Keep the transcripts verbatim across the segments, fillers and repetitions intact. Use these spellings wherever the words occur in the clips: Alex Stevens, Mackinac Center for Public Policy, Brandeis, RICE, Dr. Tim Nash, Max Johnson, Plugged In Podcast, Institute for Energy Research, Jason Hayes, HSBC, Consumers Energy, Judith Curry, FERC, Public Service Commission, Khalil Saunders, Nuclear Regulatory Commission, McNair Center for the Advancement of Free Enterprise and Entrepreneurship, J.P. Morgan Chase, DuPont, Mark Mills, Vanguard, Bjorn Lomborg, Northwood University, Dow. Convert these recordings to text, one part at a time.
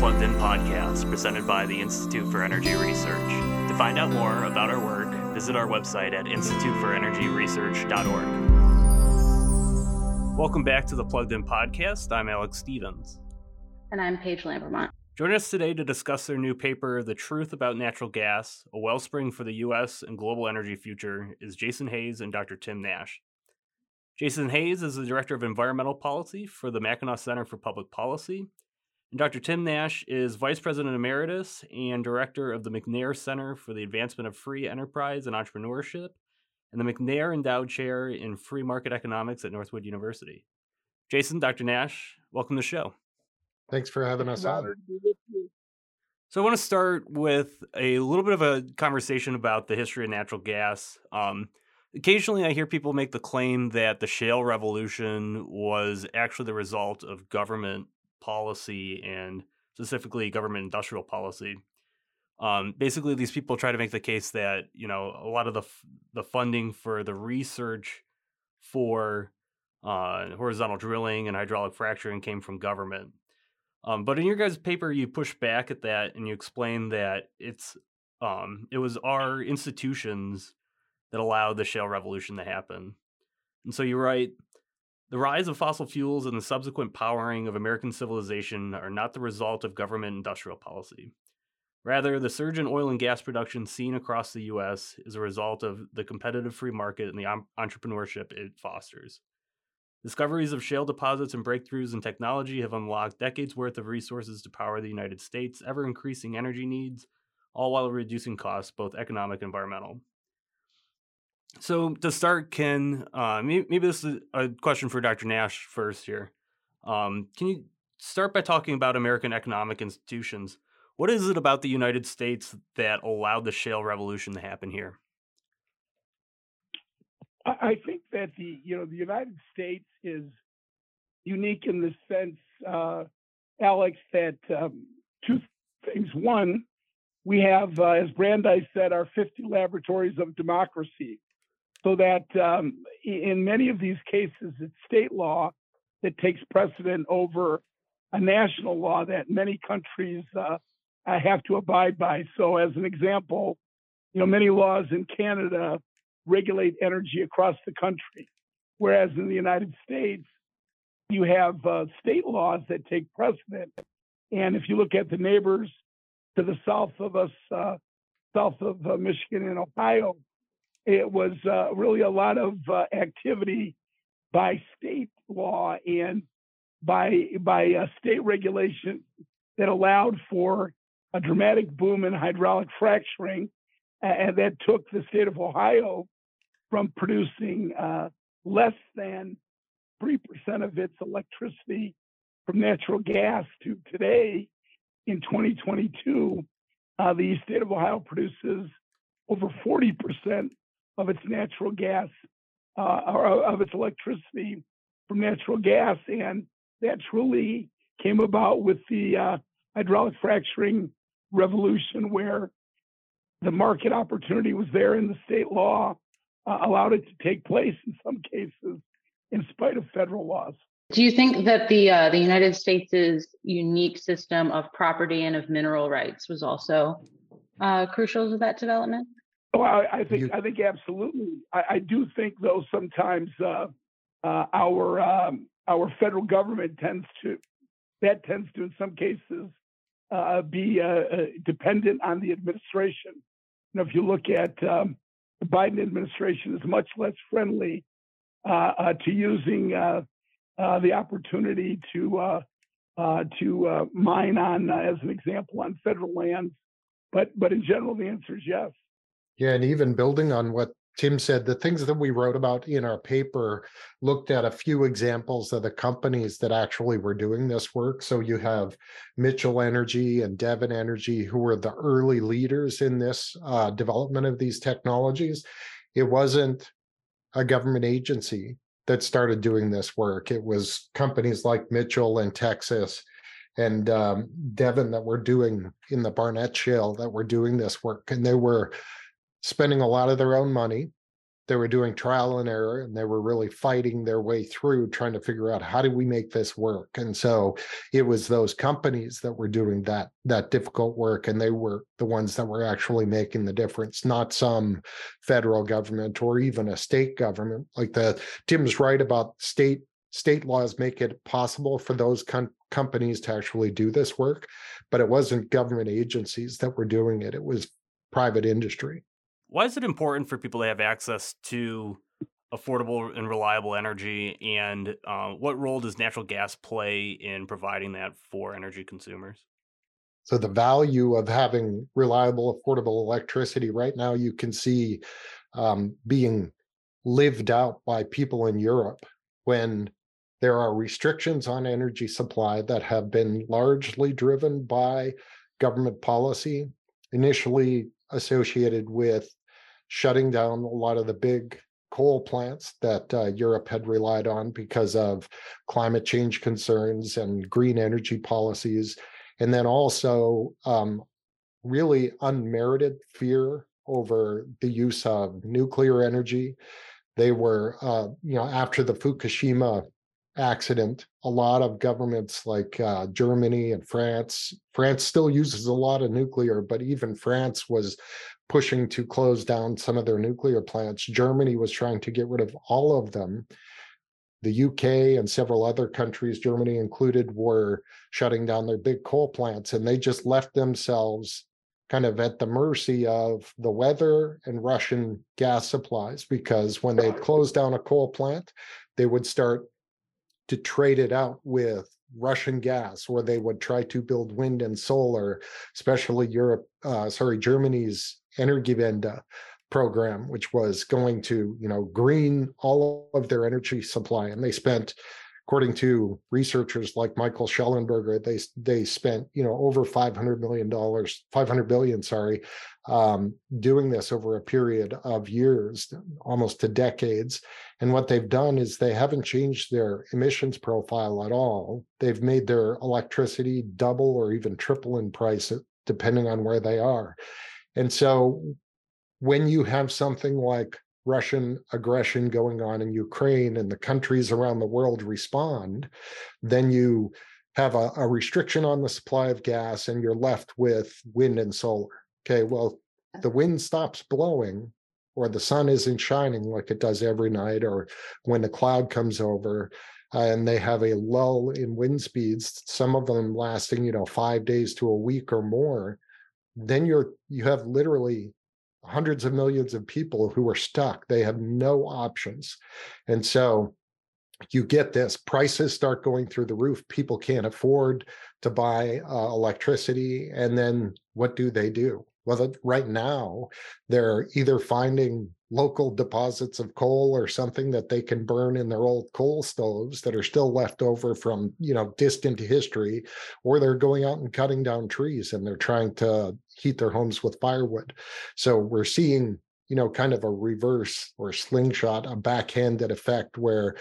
Plugged In Podcast, presented by the Institute for Energy Research. To find out more about our work, visit our website at institute for energy research dot org. Welcome back to the Plugged In Podcast. I'm Alex Stevens. And I'm Paige Lambermont. Join us today to discuss their new paper, The Truth About Natural Gas, A Wellspring for the U S and Global Energy Future, is Jason Hayes and Doctor Tim Nash. Jason Hayes is the Director of Environmental Policy for the Mackinac Center for Public Policy. And Doctor Tim Nash is Vice President Emeritus and Director of the McNair Center for the Advancement of Free Enterprise and Entrepreneurship, and the McNair Endowed Chair in Free Market Economics at Northwood University. Jason, Doctor Nash, welcome to the show. Thanks for having us on. So I want to start with a little bit of a conversation about the history of natural gas. Um, occasionally, I hear people make the claim that the shale revolution was actually the result of government policy and specifically government industrial policy. Um, basically, these people try to make the case that, you know, a lot of the f- the funding for the research for uh, horizontal drilling and hydraulic fracturing came from government. Um, but in your guys' paper, you push back at that and you explain that it's um, it was our institutions that allowed the shale revolution to happen. And so you write, the rise of fossil fuels and the subsequent powering of American civilization are not the result of government industrial policy. Rather, the surge in oil and gas production seen across the U S is a result of the competitive free market and the om- entrepreneurship it fosters. Discoveries of shale deposits and breakthroughs in technology have unlocked decades' worth of resources to power the United States' ever-increasing energy needs, all while reducing costs, both economic and environmental. So to start, can uh, maybe, maybe this is a question for Doctor Nash first here. Um, can you start by talking about American economic institutions? What is it about the United States that allowed the shale revolution to happen here? I think that the you know the United States is unique in the sense, uh, Alex, that um, two things. One, we have, uh, as Brandeis said, our fifty laboratories of democracy. So that um, in many of these cases, it's state law that takes precedent over a national law that many countries uh, have to abide by. So as an example, you know, many laws in Canada regulate energy across the country, whereas in the United States, you have uh, state laws that take precedent. And if you look at the neighbors to the south of us, uh, south of uh, Michigan and Ohio, it was uh, really a lot of uh, activity by state law and by by uh, state regulation that allowed for a dramatic boom in hydraulic fracturing, uh, and that took the state of Ohio from producing uh, less than three percent of its electricity from natural gas to today. In twenty twenty-two, uh, the state of Ohio produces over forty percent of its natural gas, uh, or of its electricity from natural gas. And that truly came about with the uh, hydraulic fracturing revolution, where the market opportunity was there and the state law uh, allowed it to take place in some cases in spite of federal laws. Do you think that the uh, the United States' unique system of property and of mineral rights was also uh, crucial to that development? Oh, I, I think you... I think absolutely. I, I do think, though, sometimes uh, uh, our um, our federal government tends to that tends to, in some cases, uh, be uh, dependent on the administration. You know, if you look at um, the Biden administration, is much less friendly uh, uh, to using Uh, Uh, the opportunity to uh, uh, to uh, mine on, uh, as an example, on federal lands. But but in general, the answer is yes. Yeah, and even building on what Tim said, the things that we wrote about in our paper looked at a few examples of the companies that actually were doing this work. So you have Mitchell Energy and Devon Energy, who were the early leaders in this uh, development of these technologies. It wasn't a government agency that started doing this work. It was companies like Mitchell in Texas and um, Devon that were doing in the Barnett Shale that were doing this work. And they were spending a lot of their own money. they were doing trial and error, and they were really fighting their way through trying to figure out, how do we make this work? And so it was those companies that were doing that, that difficult work, and they were the ones that were actually making the difference, not some federal government or even a state government. Like the Tim's right about state state laws make it possible for those com- companies to actually do this work, but it wasn't government agencies that were doing it. It was private industry. Why is it important for people to have access to affordable and reliable energy, and uh, what role does natural gas play in providing that for energy consumers? So the value of having reliable, affordable electricity right now, you can see um, being lived out by people in Europe when there are restrictions on energy supply that have been largely driven by government policy, initially associated with shutting down a lot of the big coal plants that uh, Europe had relied on because of climate change concerns and green energy policies. And then also um, really unmerited fear over the use of nuclear energy. They were, uh, you know, after the Fukushima accident, a lot of governments like uh, Germany and France, France still uses a lot of nuclear, but even France was pushing to close down some of their nuclear plants. Germany was trying to get rid of all of them. The U K and several other countries, Germany included, were shutting down their big coal plants, and they just left themselves kind of at the mercy of the weather and Russian gas supplies, because when they closed down a coal plant, they would start to trade it out with Russian gas, or they would try to build wind and solar, especially Europe, uh, sorry, Germany's Energiewende program, which was going to, you know, green all of their energy supply. And they spent, according to researchers like Michael Schellenberger, they they spent, you know, over five hundred million dollars, five hundred billion, sorry, um, doing this over a period of years, almost to decades. And what they've done is they haven't changed their emissions profile at all. They've made their electricity double or even triple in price, depending on where they are. And so when you have something like Russian aggression going on in Ukraine and the countries around the world respond, then you have a, a restriction on the supply of gas, and you're left with wind and solar. Okay, well, the wind stops blowing, or the sun isn't shining like it does every night, or when the cloud comes over, uh, and they have a lull in wind speeds, some of them lasting, you know, five days to a week or more, then you're you have literally hundreds of millions of people who are stuck. They have no options. And so you get this, prices start going through the roof. People can't afford to buy uh, electricity. And then what do they do? Well, right now, they're either finding local deposits of coal or something that they can burn in their old coal stoves that are still left over from, you know, distant history, or they're going out and cutting down trees and they're trying to heat their homes with firewood. So we're seeing, you know, kind of a reverse or slingshot, a backhanded effect where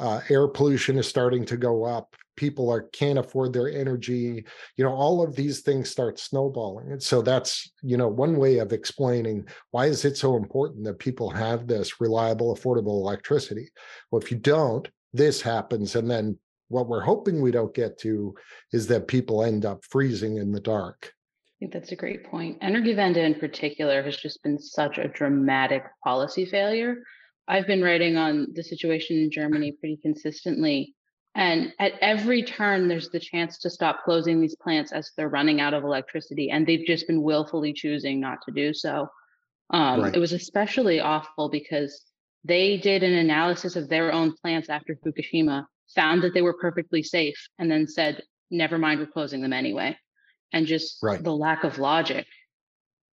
uh, air pollution is starting to go up. People are can't afford their energy, you know, all of these things start snowballing. And so that's, you know, one way of explaining why is it so important that people have this reliable, affordable electricity. Well, if you don't, this happens. And then what we're hoping we don't get to is that people end up freezing in the dark. I think that's a great point. Energiewende in particular has just been such a dramatic policy failure. I've been writing on the situation in Germany pretty consistently. And at every turn, there's the chance to stop closing these plants as they're running out of electricity. And they've just been willfully choosing not to do so. Um, right. It was especially awful because they did an analysis of their own plants after Fukushima, found that they were perfectly safe, and then said, never mind, we're closing them anyway. And just right. the lack of logic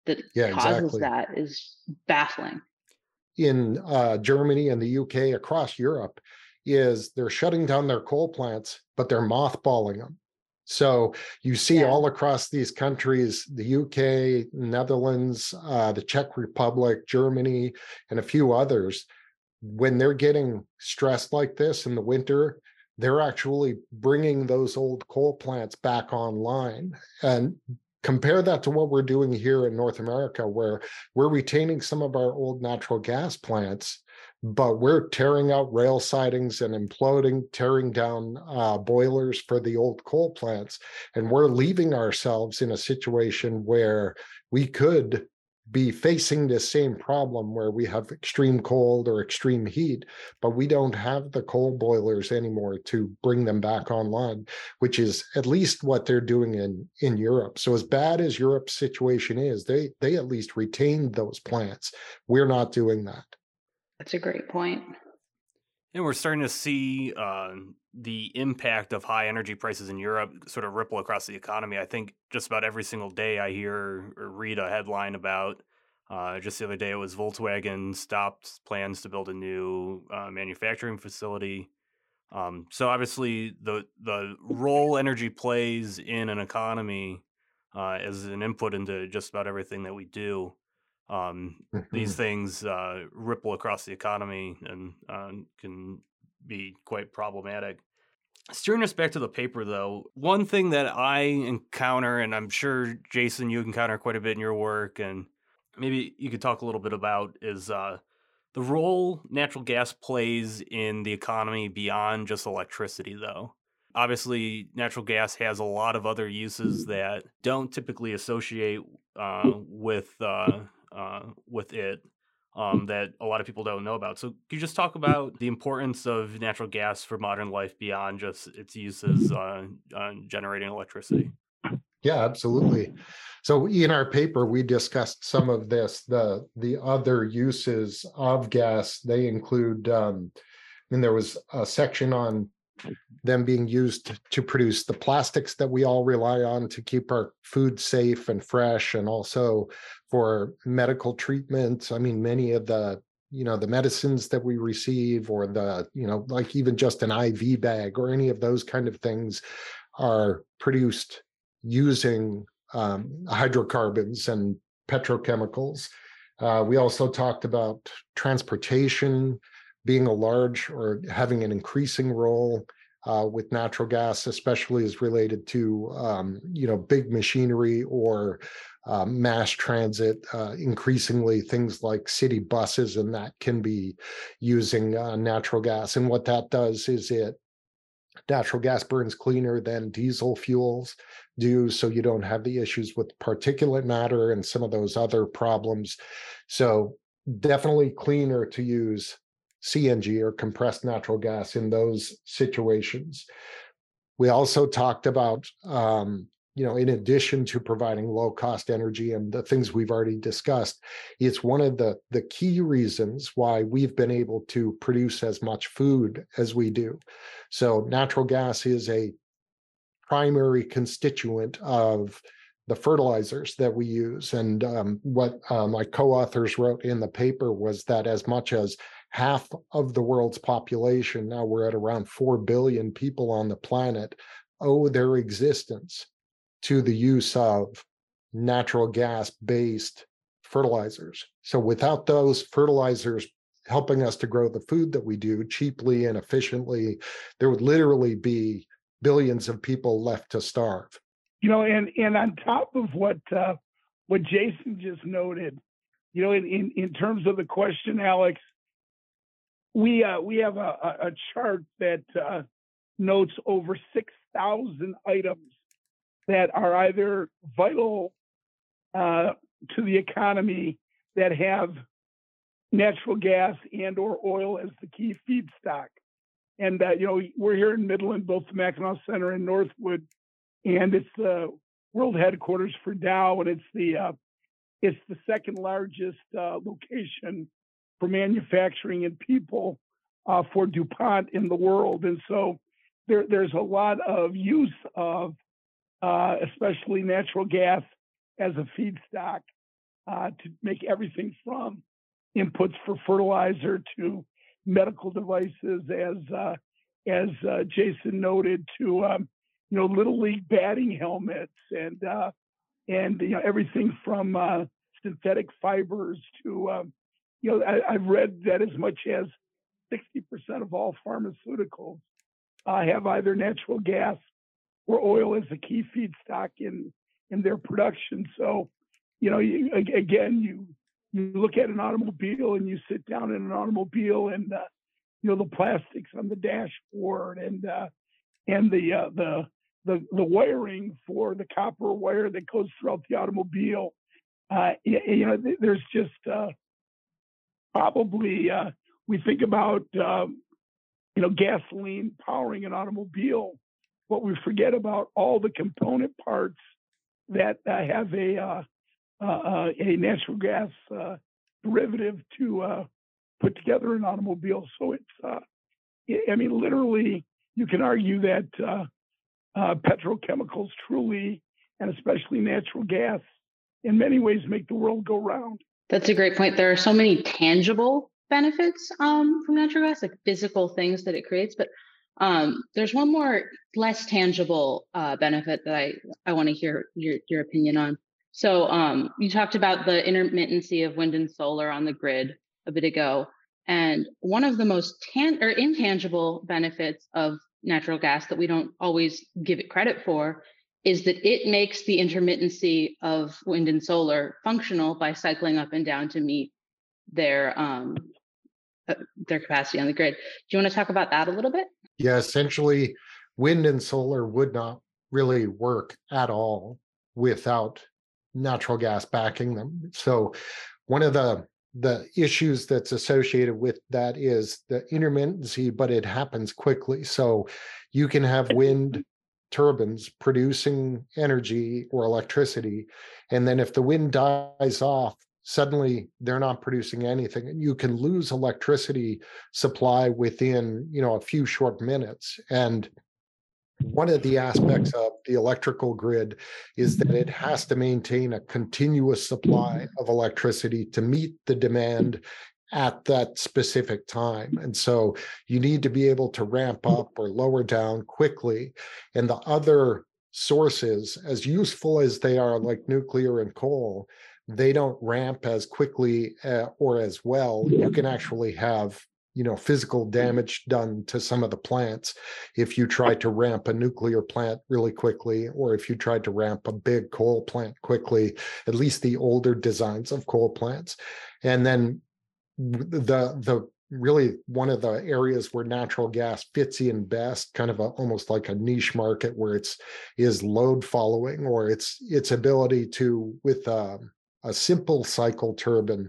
that yeah, causes exactly. that is baffling. In uh, Germany and the U K, across Europe, is they're shutting down their coal plants, but they're mothballing them. So you see yeah. all across these countries, the U K, Netherlands, uh, the Czech Republic, Germany, and a few others, when they're getting stressed like this in the winter, they're actually bringing those old coal plants back online. And Compare that to what we're doing here in North America, where we're retaining some of our old natural gas plants, but we're tearing out rail sidings and imploding, tearing down uh, boilers for the old coal plants. And we're leaving ourselves in a situation where we could be facing this same problem where we have extreme cold or extreme heat, but we don't have the coal boilers anymore to bring them back online, which is at least what they're doing in, in Europe. So as bad as Europe's situation is, they, they at least retained those plants. We're not doing that. That's a great point. And we're starting to see uh, the impact of high energy prices in Europe sort of ripple across the economy. I think just about every single day I hear or read a headline about, uh, just the other day it was Volkswagen stopped plans to build a new uh, manufacturing facility. Um, so obviously the the role energy plays in an economy uh, as an input into just about everything that we do. Um, these things uh, ripple across the economy and uh, can be quite problematic. Steering us back to the paper, though, one thing that I encounter, and I'm sure, Jason, you encounter quite a bit in your work, and maybe you could talk a little bit about, is uh, the role natural gas plays in the economy beyond just electricity, though. Obviously, natural gas has a lot of other uses that don't typically associate uh, with... Uh, Uh, with it um, that a lot of people don't know about. So could you just talk about the importance of natural gas for modern life beyond just its uses uh, on generating electricity? Yeah, absolutely. So in our paper, we discussed some of this, the the other uses of gas. They include, um, and there was a section on them being used to produce the plastics that we all rely on to keep our food safe and fresh, and also for medical treatments. I mean, many of the, you know, the medicines that we receive, or the, you know, like even just an I V bag or any of those kind of things are produced using um, hydrocarbons and petrochemicals. Uh, we also talked about transportation being a large or having an increasing role uh, with natural gas, especially as related to, um, you know, big machinery or uh, mass transit, uh, increasingly things like city buses, and that can be using uh, natural gas. And what that does is it, natural gas burns cleaner than diesel fuels do, so you don't have the issues with particulate matter and some of those other problems. So definitely cleaner to use C N G or compressed natural gas in those situations. We also talked about, um, you know, in addition to providing low-cost energy and the things we've already discussed, it's one of the, the key reasons why we've been able to produce as much food as we do. So natural gas is a primary constituent of the fertilizers that we use. And um, what uh, my co-authors wrote in the paper was that as much as half of the world's population, now we're at around four billion people on the planet, owe their existence to the use of natural gas-based fertilizers. So without those fertilizers helping us to grow the food that we do cheaply and efficiently, there would literally be billions of people left to starve. You know, and, and on top of what uh, what Jason just noted, you know, in, in, in terms of the question, Alex, We uh, we have a, a chart that uh, notes over six thousand items that are either vital uh, to the economy that have natural gas and or oil as the key feedstock. And, uh, you know, we're here in Midland, both the Mackinac Center and Northwood, and it's the world headquarters for Dow, and it's the, uh, it's the second largest uh, location for manufacturing and people uh, for DuPont in the world. And so there, there's a lot of use of, uh, especially natural gas as a feedstock uh, to make everything from inputs for fertilizer to medical devices, as uh, as uh, Jason noted, to um, you know, Little League batting helmets and uh, and you know, everything from uh, synthetic fibers to um, You know, I, I've read that as much as sixty percent of all pharmaceuticals uh, have either natural gas or oil as a key feedstock in in their production. So, you know, you, again, you you look at an automobile and you sit down in an automobile and, uh, you know, the plastics on the dashboard and uh, and the, uh, the the the wiring for the copper wire that goes throughout the automobile. Uh, you, you know, there's just uh, probably uh, we think about, um, you know, gasoline powering an automobile. What we forget about all the component parts that uh, have a uh, uh, a natural gas uh, derivative to uh, put together an automobile. So it's, uh, I mean, literally, you can argue that uh, uh, petrochemicals truly, and especially natural gas, in many ways make the world go round. That's a great point. There are so many tangible benefits um, from natural gas, like physical things that it creates, but Um, there's one more less tangible uh, benefit that I, I want to hear your, your opinion on. So um, you talked about the intermittency of wind and solar on the grid a bit ago. And one of the most tan- or intangible benefits of natural gas that we don't always give it credit for is that it makes the intermittency of wind and solar functional by cycling up and down to meet their um, their capacity on the grid. Do you want to talk about that a little bit? Yeah, essentially, wind and solar would not really work at all without natural gas backing them. So one of the the issues that's associated with that is the intermittency, but it happens quickly. So you can have wind turbines producing energy or electricity, and then if the wind dies off, suddenly they're not producing anything, and you can lose electricity supply within, you know, a few short minutes. And one of the aspects of the electrical grid is that it has to maintain a continuous supply of electricity to meet the demand at that specific time. And so you need to be able to ramp up or lower down quickly. And the other sources, as useful as they are, like nuclear and coal, they don't ramp as quickly uh, or as well. You can actually have, you know, physical damage done to some of the plants if you try to ramp a nuclear plant really quickly, or if you try to ramp a big coal plant quickly, at least the older designs of coal plants. And then the the really one of the areas where natural gas fits in best, kind of a, almost like a niche market where it's is load following, or its its ability to, with um, a simple cycle turbine,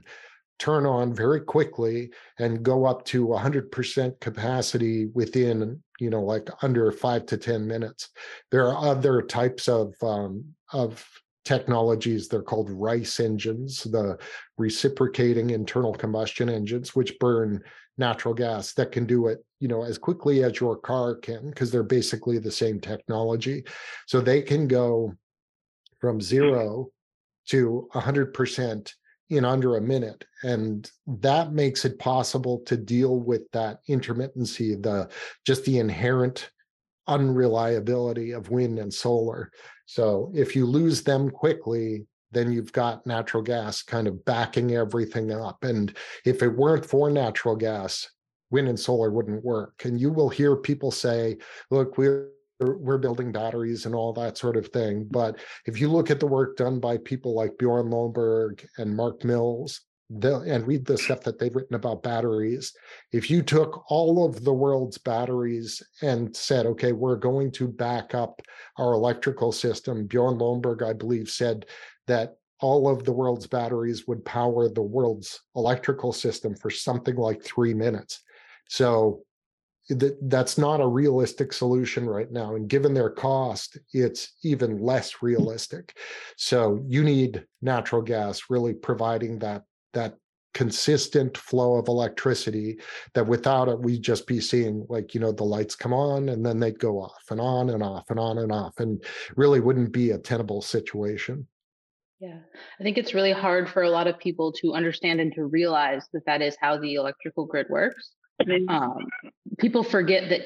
turn on very quickly and go up to one hundred percent capacity within, you know, like under five to ten minutes. There are other types of um, of technologies. They're called RICE engines, the reciprocating internal combustion engines, which burn natural gas, that can do it, you know, as quickly as your car can, because they're basically the same technology. So they can go from zero to one hundred percent in under a minute. And that makes it possible to deal with that intermittency, the just the inherent unreliability of wind and solar. So if you lose them quickly, then you've got natural gas kind of backing everything up. And if it weren't for natural gas, wind and solar wouldn't work. And you will hear people say, look, we're we're building batteries and all that sort of thing. But if you look at the work done by people like Bjorn Lomborg and Mark Mills, and read the stuff that they've written about batteries, if you took all of the world's batteries and said, okay, we're going to back up our electrical system, Bjorn Lomborg, I believe, said that all of the world's batteries would power the world's electrical system for something like three minutes. So that's not a realistic solution right now. And given their cost, it's even less realistic. So you need natural gas really providing that, that consistent flow of electricity, that without it, we'd just be seeing, like, you know, the lights come on and then they'd go off and on and off and on and off, and really wouldn't be a tenable situation. Yeah, I think it's really hard for a lot of people to understand and to realize that that is how the electrical grid works. Um, people forget that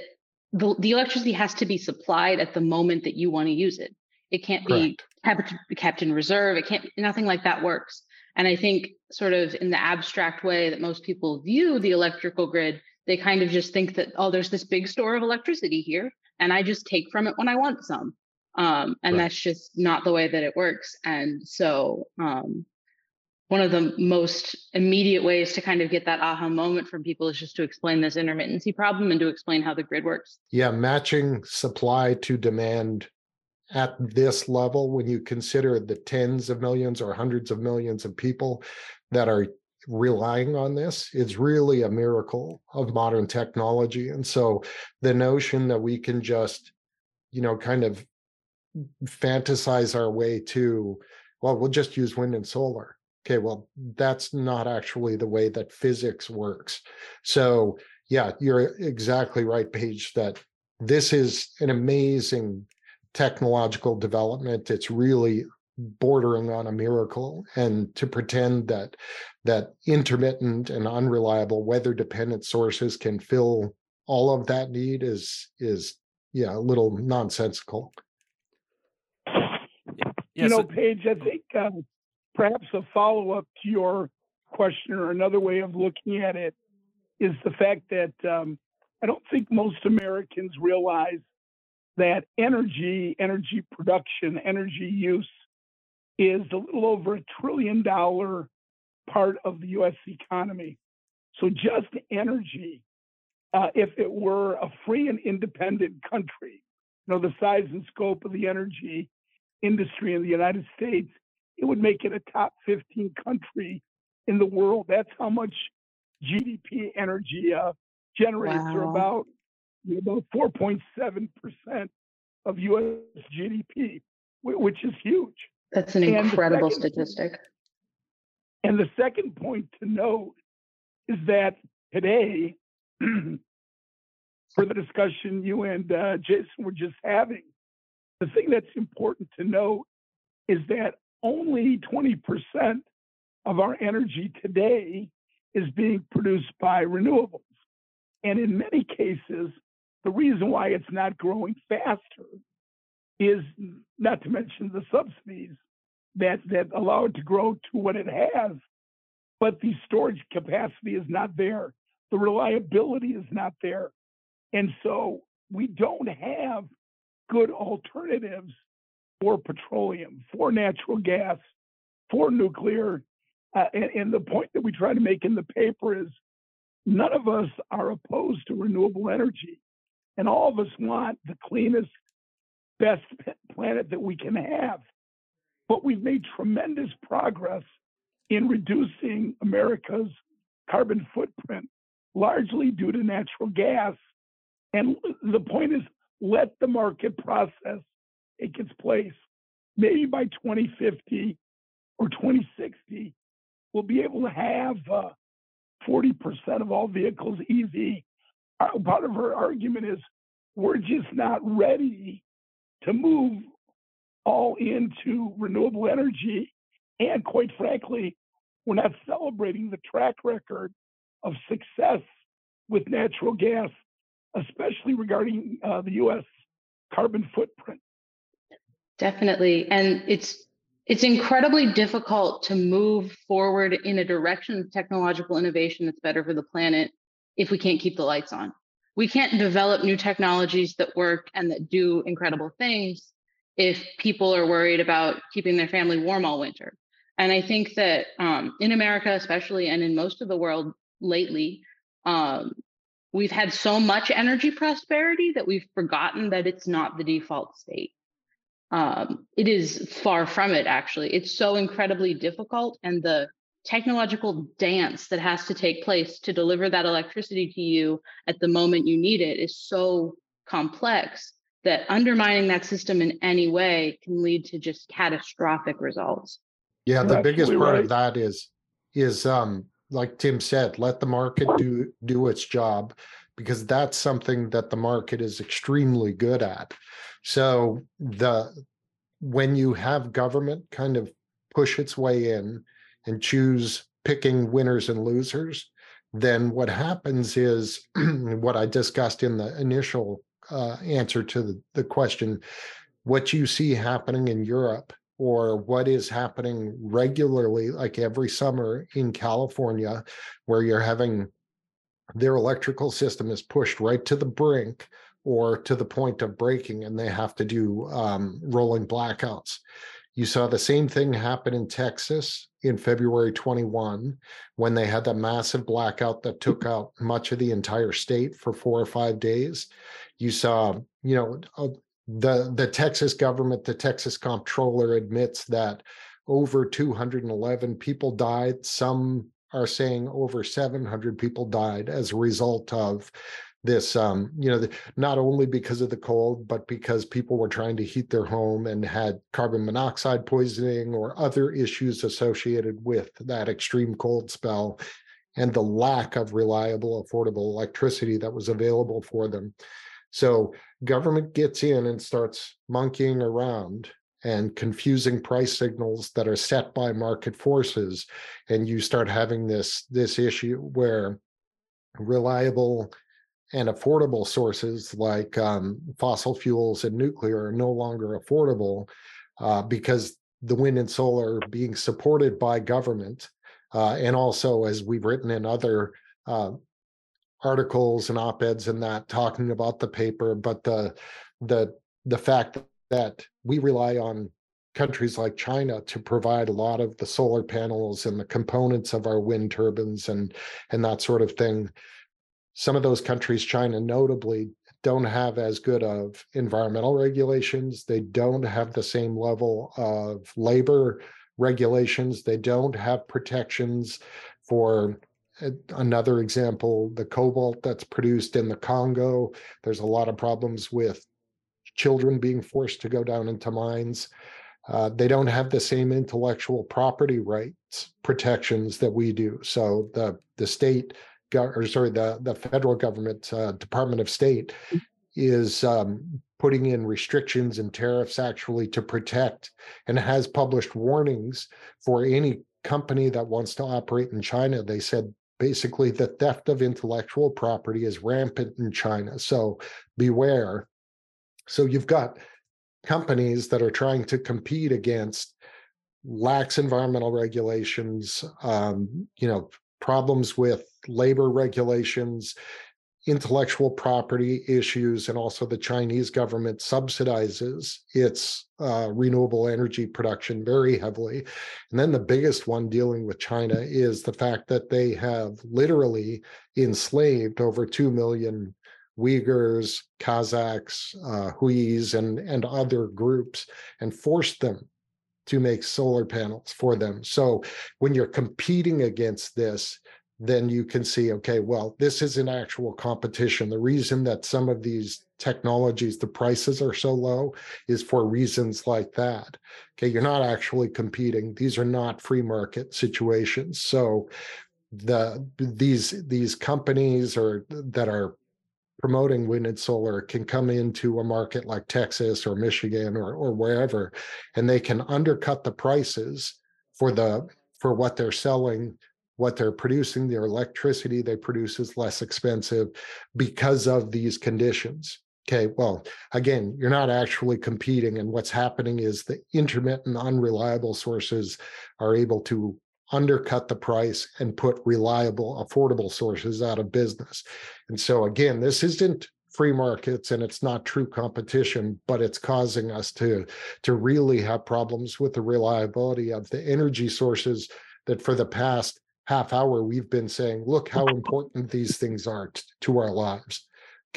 the, the electricity has to be supplied at the moment that you want to use it. It can't be kept, kept in reserve. It can't, nothing like that works. And I think sort of in the abstract way that most people view the electrical grid, they kind of just think that, oh, there's this big store of electricity here, and I just take from it when I want some. Um, and right. that's just not the way that it works. And so um, one of the most immediate ways to kind of get that aha moment from people is just to explain this intermittency problem and to explain how the grid works. Yeah, matching supply to demand at this level, when you consider the tens of millions or hundreds of millions of people that are relying on this, it's really a miracle of modern technology. And so the notion that we can just, you know, kind of fantasize our way to, well, we'll just use wind and solar. Okay, well, that's not actually the way that physics works. So yeah, you're exactly right, Paige, that this is an amazing technological development. It's really bordering on a miracle, and to pretend that that intermittent and unreliable weather dependent sources can fill all of that need is is yeah a little nonsensical. You know, Paige, I think uh, perhaps a follow-up to your question, or another way of looking at it, is the fact that um, I don't think most Americans realize that energy, energy production, energy use is a little over a trillion dollar part of the U S economy. So just energy, uh, if it were a free and independent country, you know, the size and scope of the energy industry in the United States, it would make it a top fifteen country in the world. That's how much G D P energy uh, generates, wow. or about you know, four point seven percent of U S G D P, which is huge. That's an incredible and second, statistic. And the second point to note is that today, for the discussion you and uh, Jason were just having, the thing that's important to note is that only twenty percent of our energy today is being produced by renewables. And in many cases, the reason why it's not growing faster is, not to mention the subsidies that, that allow it to grow to what it has, but the storage capacity is not there. The reliability is not there. And so we don't have good alternatives for petroleum, for natural gas, for nuclear. Uh, and, and the point that we try to make in the paper is none of us are opposed to renewable energy. And all of us want the cleanest, best planet that we can have. But we've made tremendous progress in reducing America's carbon footprint, largely due to natural gas. And the point is, let the market process take its place. Maybe by twenty fifty or twenty sixty, we'll be able to have uh, forty percent of all vehicles E V. Our, part of her argument is we're just not ready to move all into renewable energy. And quite frankly, we're not celebrating the track record of success with natural gas, especially regarding uh, the U S carbon footprint. Definitely. And it's it's incredibly difficult to move forward in a direction of technological innovation that's better for the planet if we can't keep the lights on. We can't develop new technologies that work and that do incredible things if people are worried about keeping their family warm all winter. And I think that um, in America, especially, and in most of the world lately, um, we've had so much energy prosperity that we've forgotten that it's not the default state. Um, it is far from it, actually. It's so incredibly difficult, and the technological dance that has to take place to deliver that electricity to you at the moment you need it is so complex that undermining that system in any way can lead to just catastrophic results. Yeah, the biggest part of that is is um, like Tim said, let the market do do its job, because that's something that the market is extremely good at. So the when you have government kind of push its way in and choose picking winners and losers, then what happens is what I discussed in the initial uh, answer to the, the question, what you see happening in Europe, or what is happening regularly, like every summer in California, where you're having their electrical system is pushed right to the brink or to the point of breaking, and they have to do um, rolling blackouts. You saw the same thing happen in Texas in February twenty-one, when they had that massive blackout that took out much of the entire state for four or five days. You saw, you know, the, the Texas government, the Texas comptroller admits that over two hundred eleven people died. Some are saying over seven hundred people died as a result of this, um, you know, the, not only because of the cold, but because people were trying to heat their home and had carbon monoxide poisoning or other issues associated with that extreme cold spell and the lack of reliable, affordable electricity that was available for them. So government gets in and starts monkeying around and confusing price signals that are set by market forces. And you start having this, this issue where reliable and affordable sources like um, fossil fuels and nuclear are no longer affordable uh, because the wind and solar are being supported by government. Uh, and also, as we've written in other uh, articles and op-eds and that, talking about the paper, but the, the, the fact that we rely on countries like China to provide a lot of the solar panels and the components of our wind turbines and, and that sort of thing. Some of those countries, China notably, don't have as good of environmental regulations. They don't have the same level of labor regulations. They don't have protections for, another example, the cobalt that's produced in the Congo. There's a lot of problems with children being forced to go down into mines. Uh, they don't have the same intellectual property rights protections that we do. So the, the state... or sorry, the, the federal government, uh, Department of State, is um, putting in restrictions and tariffs actually to protect, and has published warnings for any company that wants to operate in China. They said basically the theft of intellectual property is rampant in China, so beware. So you've got companies that are trying to compete against lax environmental regulations, um, you know, problems with labor regulations, intellectual property issues, and also the Chinese government subsidizes its uh, renewable energy production very heavily. And then the biggest one dealing with China is the fact that they have literally enslaved over two million Uyghurs, Kazakhs, uh, Huis, and, and other groups, and forced them to make solar panels for them. So when you're competing against this, then you can see, okay, well, this is an actual competition. The reason that some of these technologies, the prices are so low, is for reasons like that. Okay, you're not actually competing. These are not free market situations. So the these these companies are that are promoting wind and solar can come into a market like Texas or Michigan or, or wherever, and they can undercut the prices for the for what they're selling, what they're producing. Their electricity they produce is less expensive because of these conditions. Okay, well, again, you're not actually competing, and what's happening is the intermittent, unreliable sources are able to undercut the price and put reliable, affordable sources out of business. And so again, this isn't free markets and it's not true competition, but it's causing us to, to really have problems with the reliability of the energy sources that for the past half hour we've been saying, look how important these things are t- to our lives.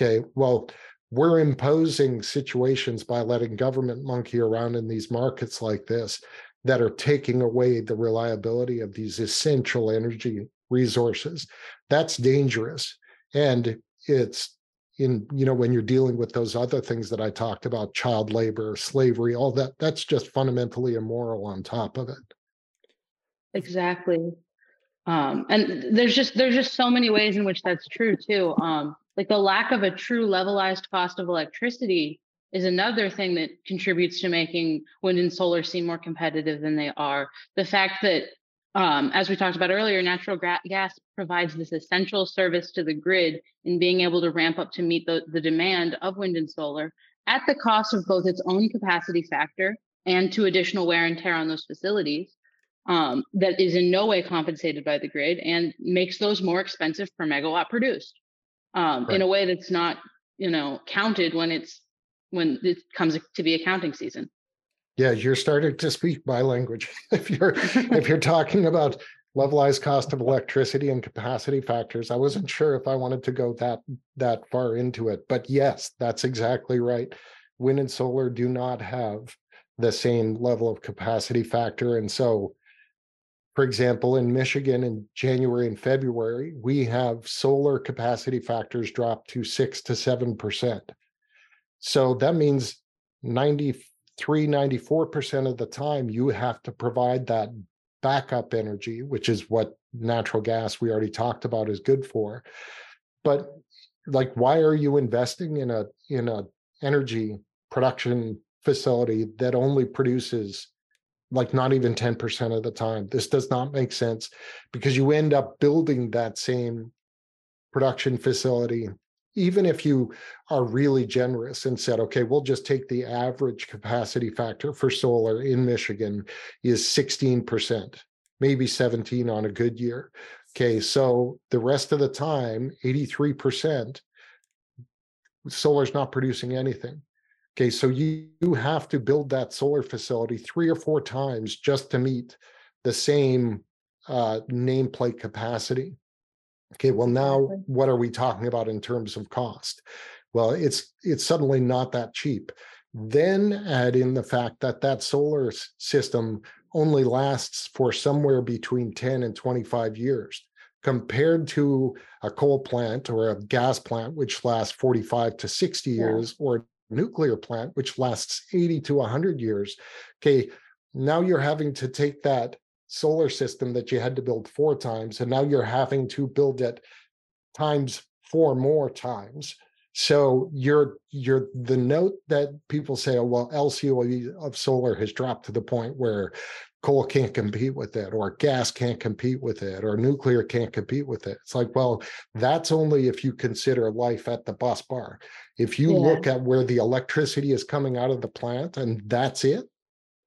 Okay, well, we're imposing situations by letting government monkey around in these markets like this that are taking away the reliability of these essential energy resources. That's dangerous. And it's in, you know, when you're dealing with those other things that I talked about, child labor, slavery, all that, that's just fundamentally immoral on top of it. Exactly. Um, and there's just, there's just so many ways in which that's true too. Um, like the lack of a true levelized cost of electricity is another thing that contributes to making wind and solar seem more competitive than they are. The fact that, um, as we talked about earlier, natural gra- gas provides this essential service to the grid in being able to ramp up to meet the, the demand of wind and solar at the cost of both its own capacity factor and to additional wear and tear on those facilities, um, that is in no way compensated by the grid and makes those more expensive per megawatt produced um, right. in a way that's not you know, counted when it's when it comes to be accounting season. Yeah, you're starting to speak my language. If you're if you're talking about levelized cost of electricity and capacity factors, I wasn't sure if I wanted to go that that far into it. But yes, that's exactly right. Wind and solar do not have the same level of capacity factor. And so, for example, in Michigan in January and February, we have solar capacity factors drop to six to seven percent. So that means ninety-three, ninety-four percent of the time you have to provide that backup energy, which is what natural gas we already talked about is good for. But like, why are you investing in a in a energy production facility that only produces like not even ten percent of the time? This does not make sense, because you end up building that same production facility. Even if you are really generous and said, okay, we'll just take the average capacity factor for solar in Michigan is sixteen percent, maybe seventeen on a good year. Okay, so the rest of the time, eighty-three percent, solar's not producing anything. Okay, so you, you have to build that solar facility three or four times just to meet the same uh, nameplate capacity. Okay, well now what are we talking about in terms of cost? Well, it's it's suddenly not that cheap. Then add in the fact that that solar system only lasts for somewhere between ten and twenty-five years, compared to a coal plant or a gas plant, which lasts forty-five to sixty years, yeah, or a nuclear plant, which lasts eighty to one hundred years. Okay, now you're having to take that solar system that you had to build four times, and now you're having to build it times four more times. So you're you're the note that people say, oh, well, L C O E of solar has dropped to the point where coal can't compete with it, or gas can't compete with it, or nuclear can't compete with it. It's like, well, that's only if you consider life at the bus bar. If you yeah. look at where the electricity is coming out of the plant and that's it,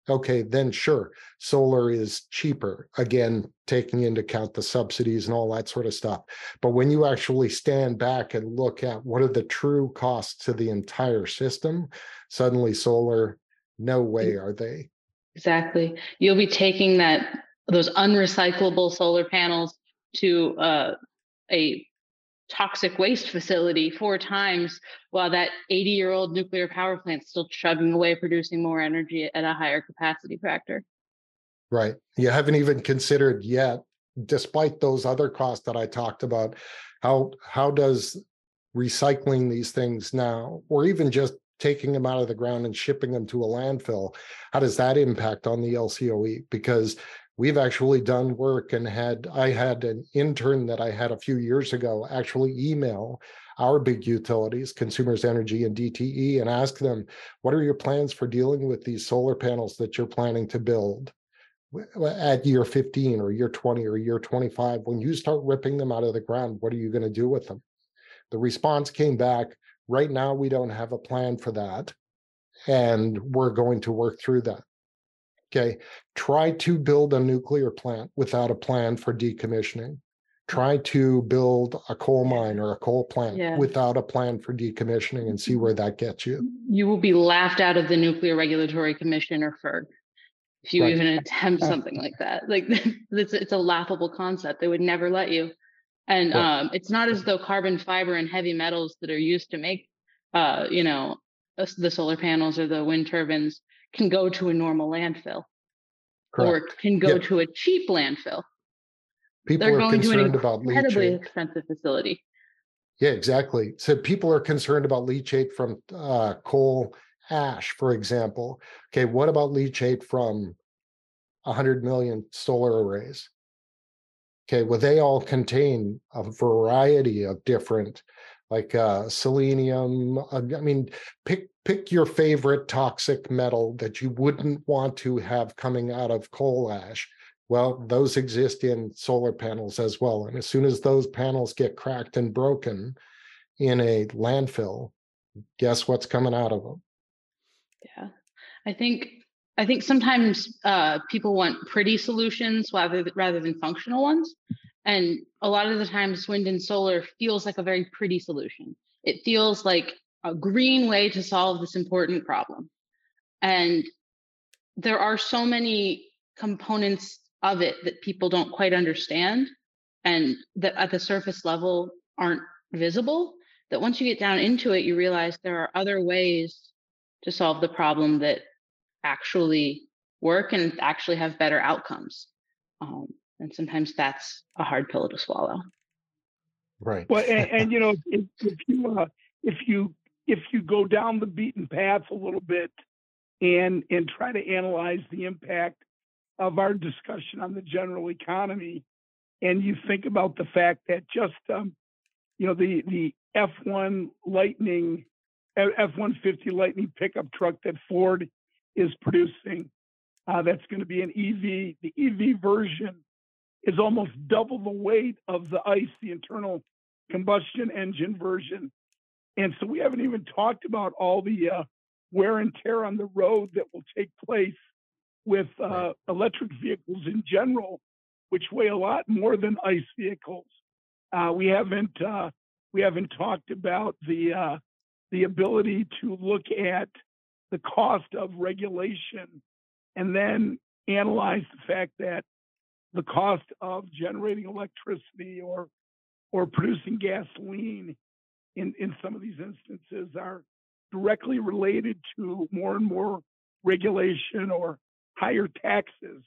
okay, then sure, solar is cheaper, again, taking into account the subsidies and all that sort of stuff. But when you actually stand back and look at what are the true costs to the entire system, suddenly solar, no way are they. Exactly. You'll be taking that those unrecyclable solar panels to uh, a toxic waste facility four times, while that eighty-year-old nuclear power plant's still chugging away, producing more energy at a higher capacity factor. Right. You haven't even considered yet, despite those other costs that I talked about, how how does recycling these things now, or even just taking them out of the ground and shipping them to a landfill, how does that impact on the L C O E? Because we've actually done work and had, I had an intern that I had a few years ago actually email our big utilities, Consumers Energy and D T E, and ask them, what are your plans for dealing with these solar panels that you're planning to build at year fifteen or year twenty or year twenty-five? When you start ripping them out of the ground, what are you going to do with them? The response came back, right now we don't have a plan for that, and we're going to work through that. Okay, try to build a nuclear plant without a plan for decommissioning. Try to build a coal mine or a coal plant yeah. without a plan for decommissioning, and see where that gets you. You will be laughed out of the Nuclear Regulatory Commission or F E R C if you right. even attempt something like that. Like, it's, it's a laughable concept. They would never let you. And right. um, it's not as though carbon fiber and heavy metals that are used to make, uh, you know, the solar panels or the wind turbines can go to a normal landfill, Correct. or can go yep. to a cheap landfill. People They're are going concerned to an incredibly about leachate. Expensive facility. Yeah, exactly. So people are concerned about leachate from uh, coal ash, for example. Okay, what about leachate from one hundred million solar arrays? Okay, well, they all contain a variety of different, like uh, selenium. Uh, I mean, pick pick your favorite toxic metal that you wouldn't want to have coming out of coal ash. Well, those exist in solar panels as well. And as soon as those panels get cracked and broken in a landfill, guess what's coming out of them? Yeah, I think I think sometimes uh, people want pretty solutions rather rather than functional ones. And a lot of the times wind and solar feels like a very pretty solution. It feels like a green way to solve this important problem. And there are so many components of it that people don't quite understand and that at the surface level aren't visible, that once you get down into it, you realize there are other ways to solve the problem that actually work and actually have better outcomes. Um, and sometimes that's a hard pill to swallow. Right. Well, and, and you know, if, if you uh, if you if you go down the beaten path a little bit and and try to analyze the impact of our discussion on the general economy, and you think about the fact that just um, you know the the F one Lightning, F one fifty Lightning pickup truck that Ford is producing, uh, that's going to be an E V. The E V version is almost double the weight of the ICE, the internal combustion engine version. And so we haven't even talked about all the uh, wear and tear on the road that will take place with uh, electric vehicles in general, which weigh a lot more than ICE vehicles. Uh, we haven't uh, we haven't talked about the uh, the ability to look at the cost of regulation and then analyze the fact that the cost of generating electricity or or producing gasoline in, in some of these instances are directly related to more and more regulation or higher taxes.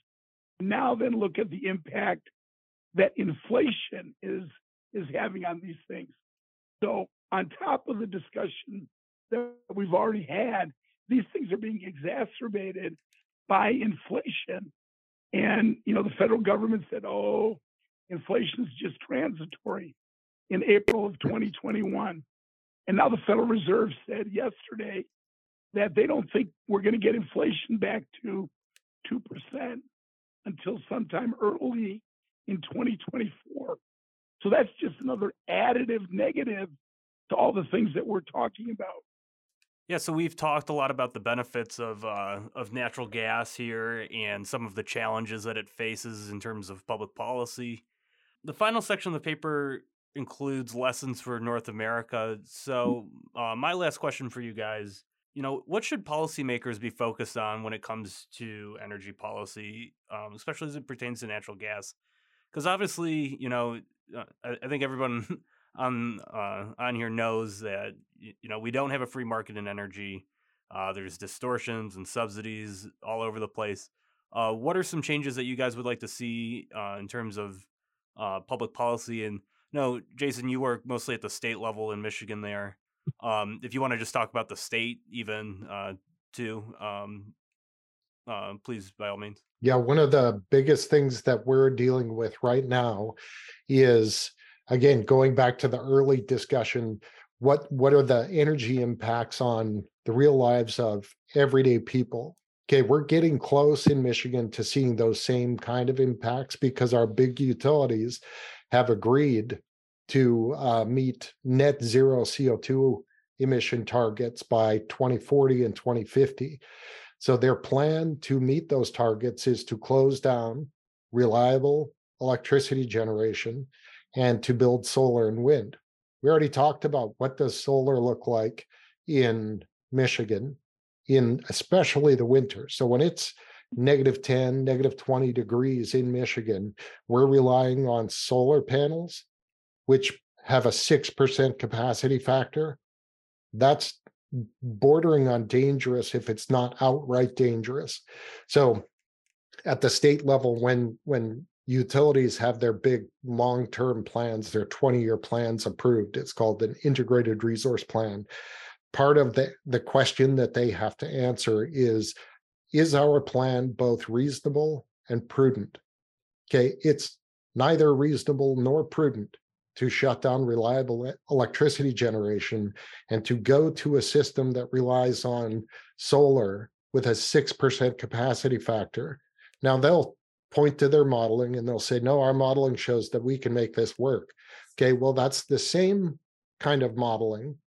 Now then look at the impact that inflation is is having on these things. So on top of the discussion that we've already had, these things are being exacerbated by inflation. And, you know, the federal government said, oh, inflation is just transitory in April of twenty twenty-one. And now the Federal Reserve said yesterday that they don't think we're going to get inflation back to two percent until sometime early in twenty twenty-four. So that's just another additive negative to all the things that we're talking about. Yeah, so we've talked a lot about the benefits of uh, of natural gas here and some of the challenges that it faces in terms of public policy. The final section of the paper includes lessons for North America. So uh, my last question for you guys, you know, what should policymakers be focused on when it comes to energy policy, um, especially as it pertains to natural gas? Because obviously, you know, I, I think everyone on uh, on here knows that, you know, we don't have a free market in energy. Uh, there's distortions and subsidies all over the place. Uh, what are some changes that you guys would like to see uh, in terms of uh, public policy? And no, Jason, you work mostly at the state level in Michigan there. Um, if you want to just talk about the state even uh, too, um, uh, please, by all means. Yeah, one of the biggest things that we're dealing with right now is, again, going back to the early discussion, what what are the energy impacts on the real lives of everyday people? Okay, we're getting close in Michigan to seeing those same kind of impacts because our big utilities have agreed to uh, meet net zero C O two emission targets by twenty forty and twenty fifty. So their plan to meet those targets is to close down reliable electricity generation and to build solar and wind. We already talked about what does solar look like in Michigan, in especially the winter. So when it's negative ten, negative twenty degrees in Michigan, we're relying on solar panels, which have a six percent capacity factor. That's bordering on dangerous if it's not outright dangerous. So at the state level, when when utilities have their big long-term plans, their twenty-year plans approved. It's called an integrated resource plan. Part of the, the question that they have to answer is, is our plan both reasonable and prudent? Okay, it's neither reasonable nor prudent to shut down reliable electricity generation and to go to a system that relies on solar with a six percent capacity factor. Now, they'll point to their modeling and they'll say, no, our modeling shows that we can make this work. Okay, well, that's the same kind of modeling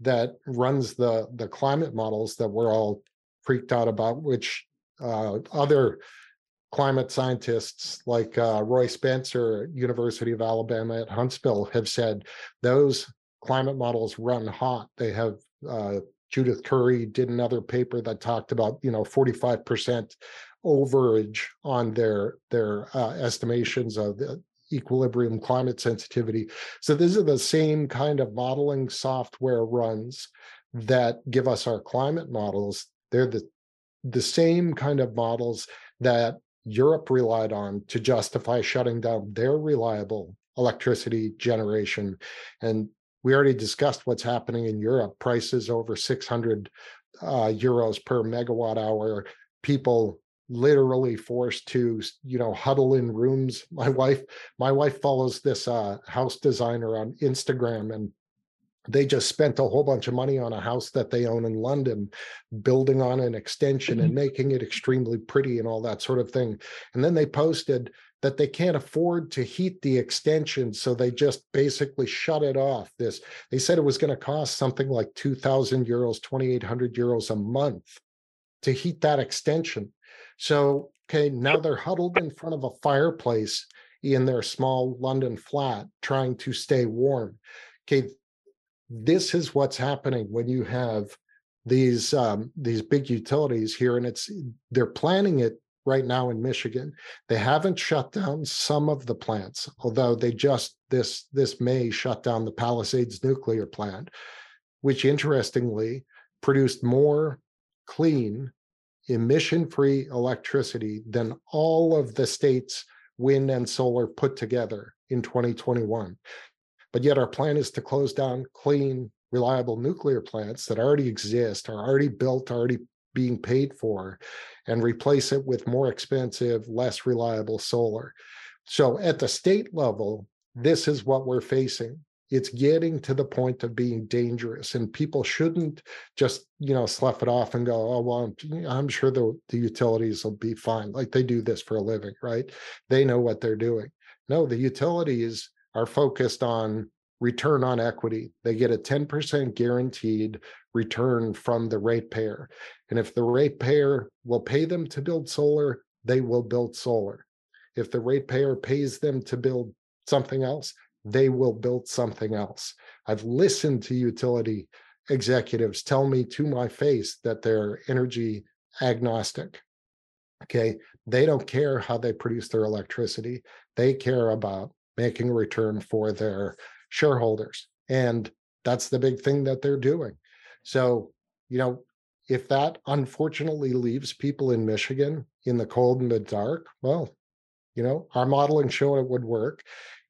that runs the, the climate models that we're all freaked out about, which uh, other climate scientists like uh, Roy Spencer at University of Alabama at Huntsville have said, those climate models run hot. They have Uh, Judith Curry did another paper that talked about, you know, forty-five percent overage on their their uh, estimations of the equilibrium climate sensitivity. So these are the same kind of modeling software runs that give us our climate models. They're the the same kind of models that Europe relied on to justify shutting down their reliable electricity generation. And we already discussed what's happening in Europe. Prices over six hundred uh, euros per megawatt hour. People literally forced to, you know, huddle in rooms. My wife, my wife follows this uh, house designer on Instagram, and they just spent a whole bunch of money on a house that they own in London, building on an extension and making it extremely pretty and all that sort of thing. And then they posted that they can't afford to heat the extension, so they just basically shut it off. This, they said it was going to cost something like two thousand euros, twenty-eight hundred euros a month to heat that extension. So, okay, now they're huddled in front of a fireplace in their small London flat trying to stay warm. Okay, this is what's happening when you have these um, these big utilities here, and it's they're planning it right now in Michigan. They haven't shut down some of the plants, although they just this this May shut down the Palisades nuclear plant, which interestingly produced more clean, emission-free electricity than all of the state's wind and solar put together in twenty twenty-one. But yet our plan is to close down clean, reliable nuclear plants that already exist, are already built, already being paid for, and replace it with more expensive, less reliable solar. So at the state level, this is what we're facing. It's getting to the point of being dangerous, and people shouldn't just, you know, slough it off and go, oh, well, I'm, I'm sure the, the utilities will be fine. Like, they do this for a living, right? They know what they're doing. No, the utilities are focused on return on equity. They get a ten percent guaranteed return from the ratepayer. And if the ratepayer will pay them to build solar, they will build solar. If the ratepayer pays them to build something else, they will build something else. I've listened to utility executives tell me to my face that they're energy agnostic. Okay, they don't care how they produce their electricity. They care about making a return for their shareholders. And that's the big thing that they're doing. So, you know, if that unfortunately leaves people in Michigan in the cold and the dark, well, you know, our modeling showed it would work,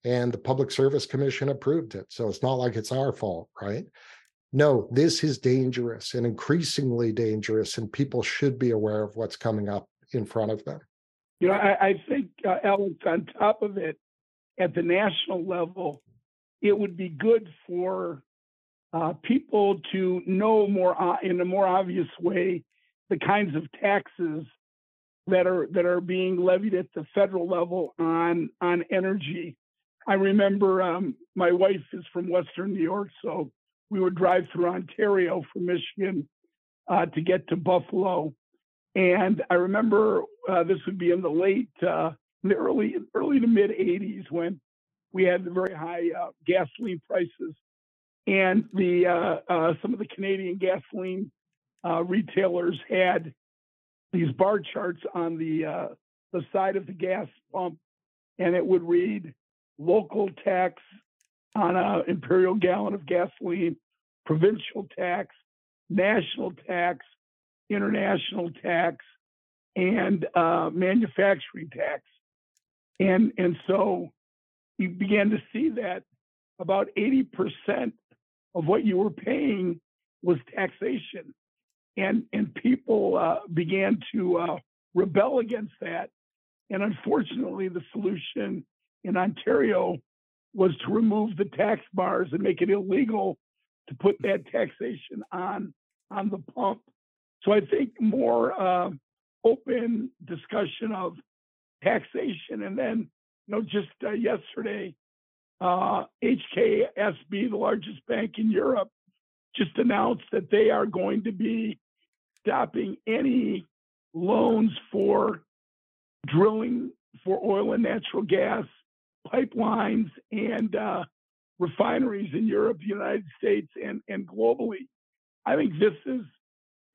and the Public Service Commission approved it. So it's not like it's our fault, right? No, this is dangerous and increasingly dangerous, and people should be aware of what's coming up in front of them. You know, I, I think, uh, Alex, on top of it, at the national level, it would be good for uh, people to know more uh, in a more obvious way the kinds of taxes that are that are being levied at the federal level on on energy. I remember um, my wife is from Western New York, so we would drive through Ontario from Michigan uh, to get to Buffalo, and I remember uh, this would be in the late. Uh, In the early, early to mid eighties, when we had the very high uh, gasoline prices, and the uh, uh, some of the Canadian gasoline uh, retailers had these bar charts on the uh, the side of the gas pump, and it would read local tax on an imperial gallon of gasoline, provincial tax, national tax, international tax, and uh, manufacturing tax. And and so you began to see that about eighty percent of what you were paying was taxation. And and people uh, began to uh, rebel against that. And unfortunately, the solution in Ontario was to remove the tax bars and make it illegal to put that taxation on, on the pump. So I think more uh, open discussion of taxation. And then, you know, just uh, yesterday, uh, H K S B, the largest bank in Europe, just announced that they are going to be stopping any loans for drilling for oil and natural gas pipelines and uh, refineries in Europe, the United States, and, and globally. I think this is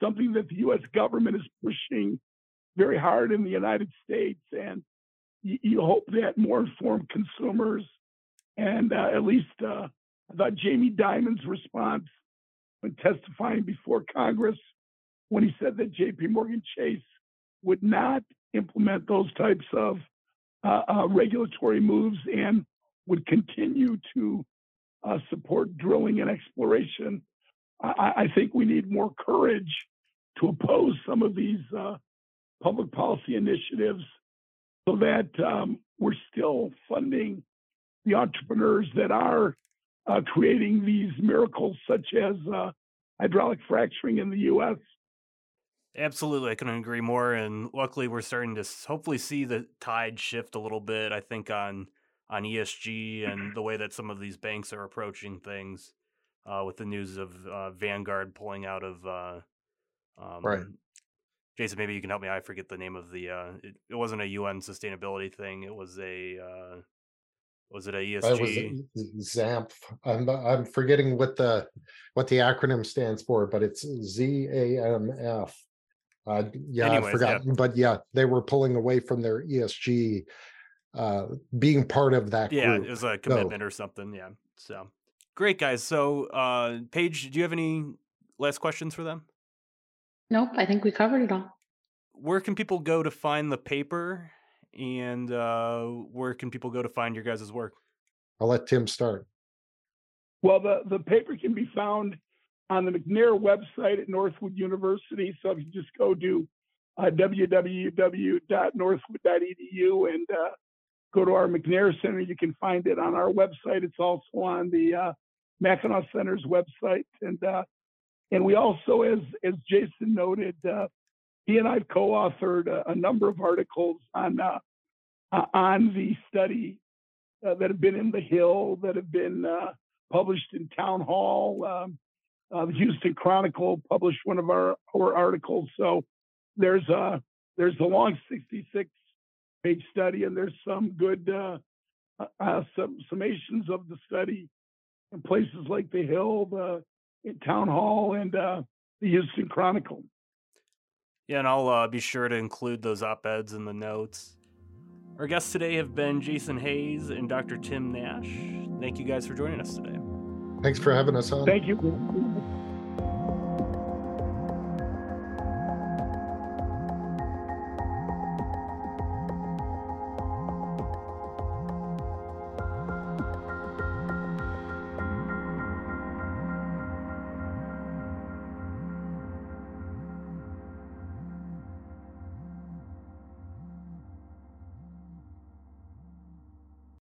something that the U S government is pushing very hard in the United States, and you, you hope that more informed consumers, and uh, at least uh, I thought Jamie Dimon's response when testifying before Congress, when he said that J P Morgan Chase would not implement those types of uh, uh, regulatory moves and would continue to uh, support drilling and exploration, I, I think we need more courage to oppose some of these uh, public policy initiatives so that um, we're still funding the entrepreneurs that are uh, creating these miracles, such as uh, hydraulic fracturing in the U S. Absolutely. I couldn't agree more. And luckily, we're starting to hopefully see the tide shift a little bit, I think, on on E S G and the way that some of these banks are approaching things uh, with the news of uh, Vanguard pulling out of. Uh, um, right. Jason, maybe you can help me. I forget the name of the uh, it, it wasn't a U N sustainability thing. It was a uh, was it a E S G? ZAMP. I'm I'm forgetting what the what the acronym stands for, but it's Z A M F. Uh, yeah, Anyways, I forgot. Yeah. But yeah, they were pulling away from their E S G, uh, being part of that group. Yeah, it was a commitment so. or something. Yeah. So great, guys. So uh, Paige, do you have any last questions for them? Nope. I think we covered it all. Where can people go to find the paper, and uh, where can people go to find your guys' work? I'll let Tim start. Well, the, the paper can be found on the McNair website at Northwood University. So if you just go to uh, w w w dot northwood dot e d u and uh, go to our McNair Center, you can find it on our website. It's also on the uh, Mackinac Center's website. And uh, and we also, as, as Jason noted, uh, he and I have co-authored a, a number of articles on, uh, uh, on the study uh, that have been in the Hill, that have been uh, published in Town Hall. Um, Uh, the Houston Chronicle published one of our, our articles. So there's a there's a long sixty-six page study, and there's some good uh, uh, some summations of the study in places like the Hill, the in Town Hall, and uh, the Houston Chronicle. Yeah, and I'll uh, be sure to include those op-eds in the notes. Our guests today have been Jason Hayes and Doctor Tim Nash. Thank you guys for joining us today. Thanks for having us on. Thank you.